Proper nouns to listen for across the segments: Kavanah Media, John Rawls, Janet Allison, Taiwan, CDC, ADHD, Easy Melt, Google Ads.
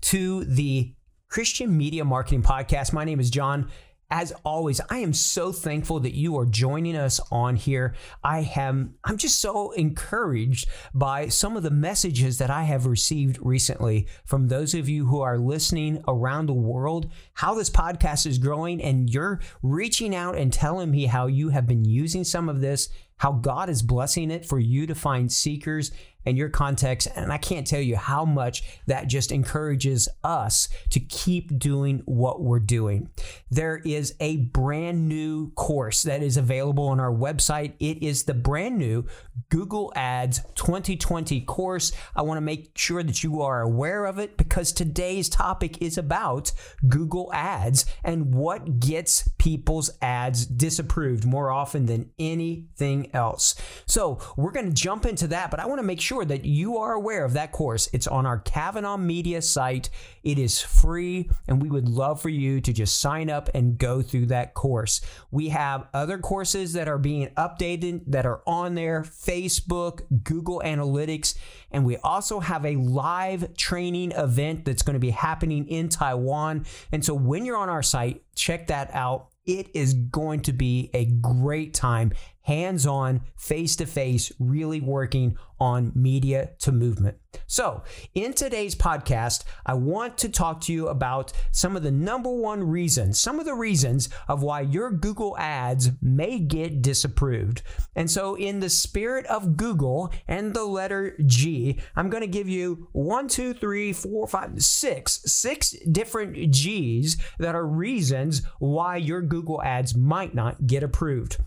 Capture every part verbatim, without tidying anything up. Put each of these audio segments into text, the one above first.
to the Christian Media Marketing Podcast. My name is John. As always, I am so thankful that you are joining us on here. I am, I'm just so encouraged by some of the messages that I have received recently from those of you who are listening around the world, how this podcast is growing, and you're reaching out and telling me how you have been using some of this, how God is blessing it for you to find seekers in your context. And I can't tell you how much that just encourages us to keep doing what we're doing. There is a brand new course that is available on our website. It is the brand new Google Ads twenty twenty course. I want to make sure that you are aware of it because today's topic is about Google Ads and what gets people's ads disapproved more often than anything else. So we're going to jump into that, but I want to make sure that you are aware of that course. It's on our Kavanah Media site. It is free, and we would love for you to just sign up and go through that course. We have other courses that are being updated that are on there, Facebook, Google Analytics, and we also have a live training event that's going to be happening in Taiwan. And so when you're on our site, check that out. It is going to be a great time, hands-on, face-to-face, really working on media to movement. So in today's podcast, I want to talk to you about some of the number one reasons, some of the reasons of why your Google ads may get disapproved. And so in the spirit of Google and the letter G, I'm going to give you one, two, three, four, five, six, six different G's that are reasons why your Google ads might not get approved.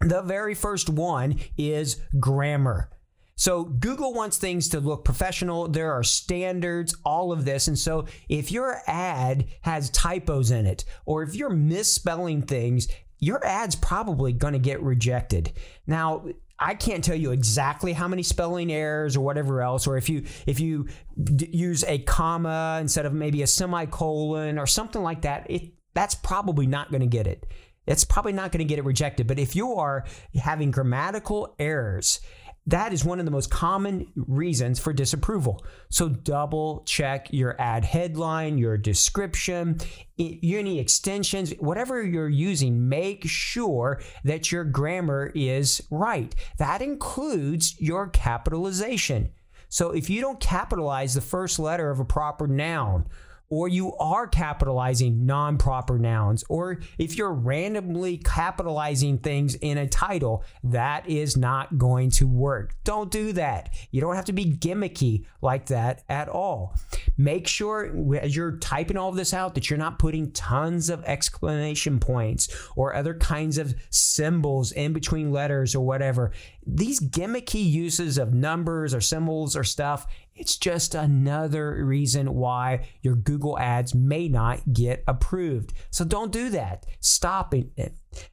The very first one is grammar. So Google wants things to look professional. There are standards, all of this. And so if your ad has typos in it, or if you're misspelling things, your ad's probably going to get rejected. Now, I can't tell you exactly how many spelling errors or whatever else, or if you if you d- use a comma instead of maybe a semicolon or something like that, it, that's probably not going to get it. It's probably not going to get it rejected. But if you are having grammatical errors, that is one of the most common reasons for disapproval. So double check your ad headline, your description, any extensions, whatever you're using, make sure that your grammar is right. That includes your capitalization. So if you don't capitalize the first letter of a proper noun, or you are capitalizing non-proper nouns, or if you're randomly capitalizing things in a title, that is not going to work. Don't do that. You don't have to be gimmicky like that at all. Make sure as you're typing all of this out that you're not putting tons of exclamation points or other kinds of symbols in between letters or whatever. These gimmicky uses of numbers or symbols or stuff, it's just another reason why your Google ads may not get approved. So don't do that. Stop it.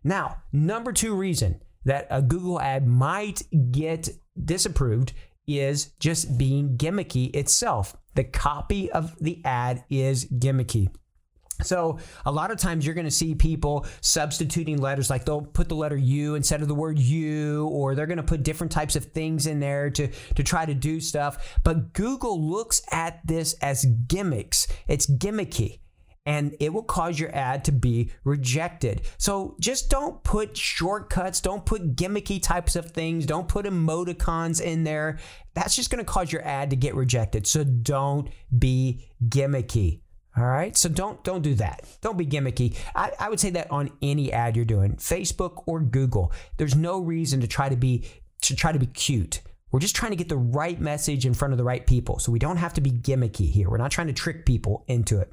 Now, number two reason that a Google ad might get disapproved is just being gimmicky itself. The copy of the ad is gimmicky. So a lot of times you're going to see people substituting letters, like they'll put the letter U instead of the word you, or they're going to put different types of things in there to, to try to do stuff. But Google looks at this as gimmicks. It's gimmicky, and it will cause your ad to be rejected. So just don't put shortcuts, don't put gimmicky types of things, don't put emoticons in there. That's just going to cause your ad to get rejected. So don't be gimmicky. All right, so don't don't do that. Don't be gimmicky. I, I would say that on any ad you're doing, Facebook or Google. There's no reason to try to be to try to be cute. We're just trying to get the right message in front of the right people. So we don't have to be gimmicky here. We're not trying to trick people into it.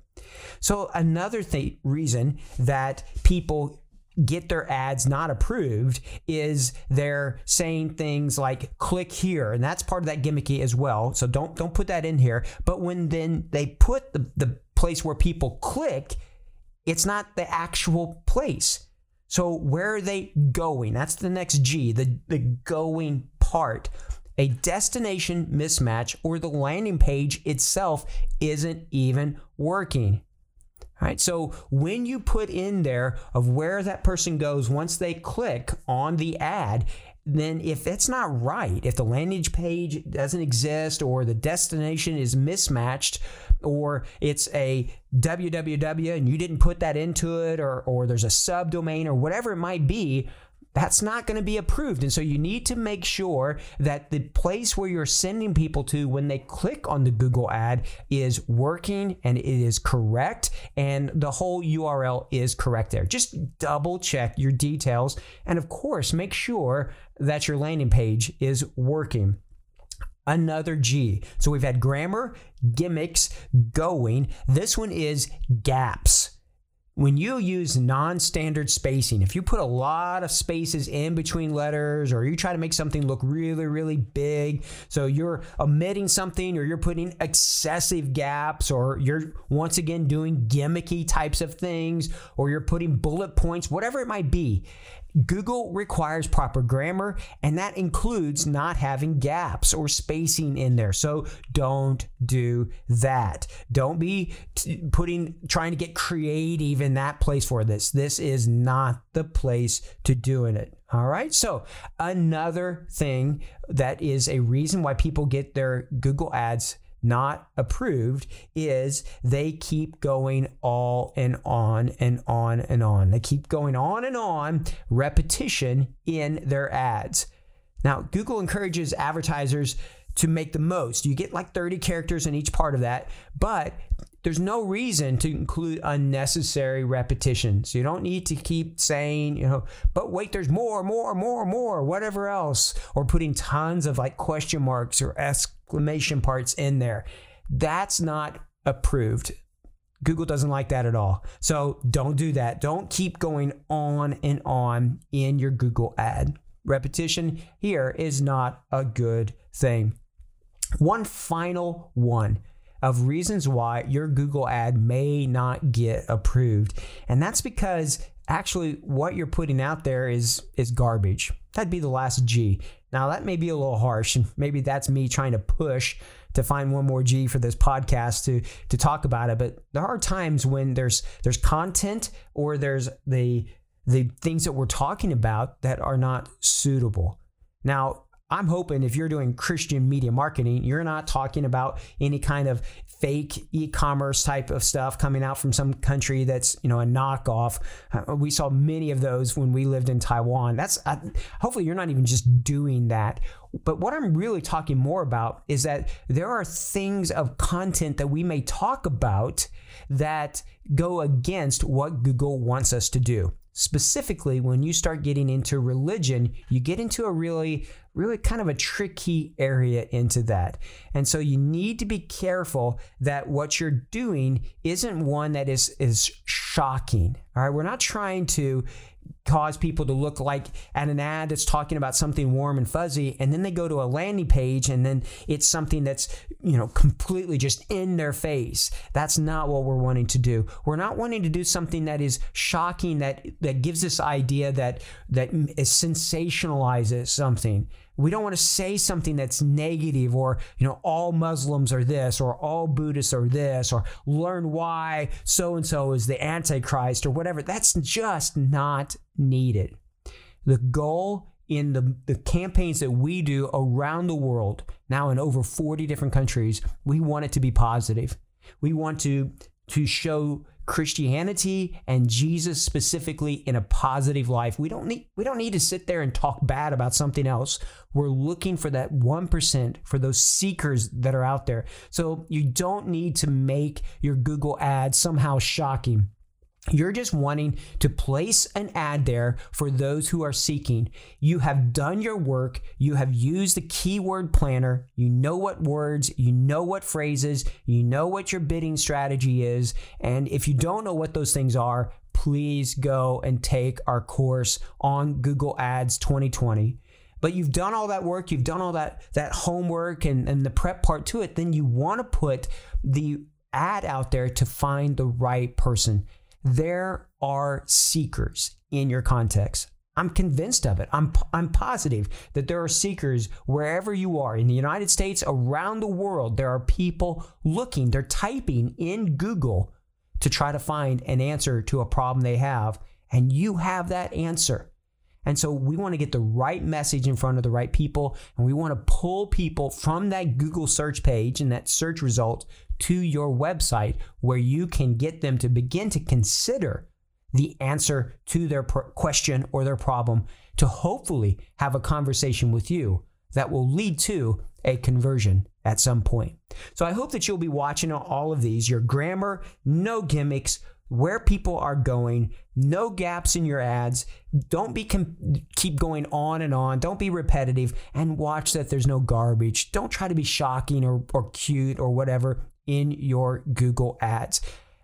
So another th- reason that people get their ads not approved is they're saying things like click here, and that's part of that gimmicky as well, so don't don't put that in here. But when then they put the, the place where people click, it's not the actual place. So where are they going? That's the next G, the the going part. A destination mismatch, or the landing page itself isn't even working. All right, so when you put in there of where that person goes once they click on the ad, then if it's not right, if the landing page doesn't exist, or the destination is mismatched, or it's a www and you didn't put that into it, or, or there's a subdomain or whatever it might be, that's not going to be approved. And so you need to make sure that the place where you're sending people to when they click on the Google ad is working and it is correct, and the whole U R L is correct there. Just double check your details, and of course make sure that your landing page is working. Another G. So we've had grammar, gimmicks, going. This one is gaps. When you use non-standard spacing, if you put a lot of spaces in between letters, or you try to make something look really, really big, so you're omitting something, or you're putting excessive gaps, or you're once again doing gimmicky types of things, or you're putting bullet points, whatever it might be, Google requires proper grammar, and that includes not having gaps or spacing in there. So don't do that. Don't be t- putting, trying to get creative in that place for this. This is not the place to doing it. All right. So another thing that is a reason why people get their Google ads not approved is they keep going all and on and on and on. They keep going on and on, repetition in their ads. Now, Google encourages advertisers to make the most. You get like thirty characters in each part of that, but there's no reason to include unnecessary repetition. So you don't need to keep saying, you know, but wait, there's more, more, more, more, whatever else, or putting tons of like question marks or exclamation parts in there. That's not approved. Google doesn't like that at all. So don't do that. Don't keep going on and on in your Google ad. Repetition here is not a good thing. One final one of reasons why your Google ad may not get approved. And that's because actually what you're putting out there is, is garbage. That'd be the last G. Now that may be a little harsh, and maybe that's me trying to push to find one more G for this podcast to, to talk about it. But there are times when there's there's content, or there's the the things that we're talking about that are not suitable. Now, I'm hoping if you're doing Christian media marketing, you're not talking about any kind of fake e-commerce type of stuff coming out from some country that's, you know, a knockoff. Uh, we saw many of those when we lived in Taiwan. That's uh, hopefully you're not even just doing that. But what I'm really talking more about is that there are things of content that we may talk about that go against what Google wants us to do. Specifically, when you start getting into religion, you get into a really, really kind of a tricky area into that. And so you need to be careful that what you're doing isn't one that is, is shocking. All right, we're not trying to cause people to look like at an ad that's talking about something warm and fuzzy, and then they go to a landing page and then it's something that's, you know, completely just in their face. That's not what we're wanting to do. We're not wanting to do something that is shocking, that that gives this idea that that is sensationalizes something. We don't want to say something that's negative, or, you know, all Muslims are this, or all Buddhists are this, or learn why so-and-so is the Antichrist, or whatever. That's just not needed. The goal in the, the campaigns that we do around the world, now in over forty different countries, we want it to be positive. We want to, to show Christianity and Jesus specifically in a positive life. We don't need we don't need to sit there and talk bad about something else. We're looking for that one percent, for those seekers that are out there. So you don't need to make your Google ad somehow shocking. You're just wanting to place an ad there for those who are seeking. You have done your work. You have used the keyword planner. You know what words, you know what phrases, you know what your bidding strategy is. And if you don't know what those things are, please go and take our course on Google Ads twenty twenty. But you've done all that work, you've done all that that homework and, and the prep part to it, then you want to put the ad out there to find the right person. There are seekers in your context. I'm convinced of it. I'm I'm positive that there are seekers wherever you are in the United States, around the world. There are people looking, they're typing in Google to try to find an answer to a problem they have, and you have that answer. And so we want to get the right message in front of the right people, and we want to pull people from that Google search page and that search result to your website where you can get them to begin to consider the answer to their pr- question or their problem, to hopefully have a conversation with you that will lead to a conversion at some point. So I hope that you'll be watching all of these, your grammar, no gimmicks, where people are going, no gaps in your ads. Don't be com- keep going on and on. Don't be repetitive, and watch that there's no garbage. Don't try to be shocking or, or cute or whatever in your Google ads.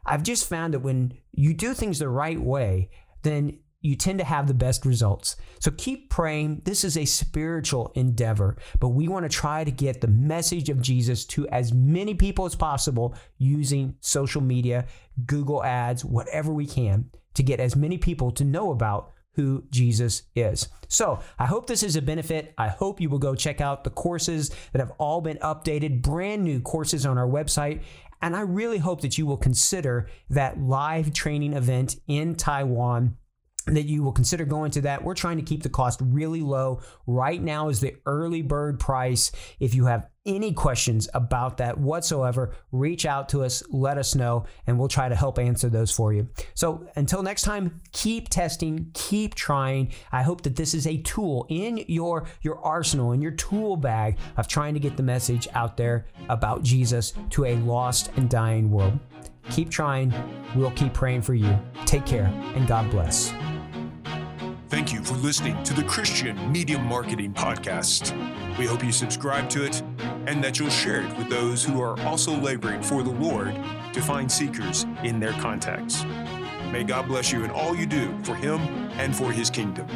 I've just found that when you do things the right way, then you tend to have the best results. So keep praying. This is a spiritual endeavor, but we want to try to get the message of Jesus to as many people as possible using social media, Google ads, whatever we can to get as many people to know about who Jesus is. So I hope this is a benefit. I hope you will go check out the courses that have all been updated, brand new courses on our website. And I really hope that you will consider that live training event in Taiwan, that you will consider going to that. We're trying to keep the cost really low. Right now is the early bird price. If you have any questions about that whatsoever, reach out to us, let us know, and we'll try to help answer those for you. So until next time, keep testing, keep trying. I hope that this is a tool in your, your arsenal, in your tool bag of trying to get the message out there about Jesus to a lost and dying world. Keep trying. We'll keep praying for you. Take care, and God bless. Thank you for listening to the Christian Media Marketing Podcast. We hope you subscribe to it and that you'll share it with those who are also laboring for the Lord to find seekers in their contacts. May God bless you in all you do for Him and for His kingdom.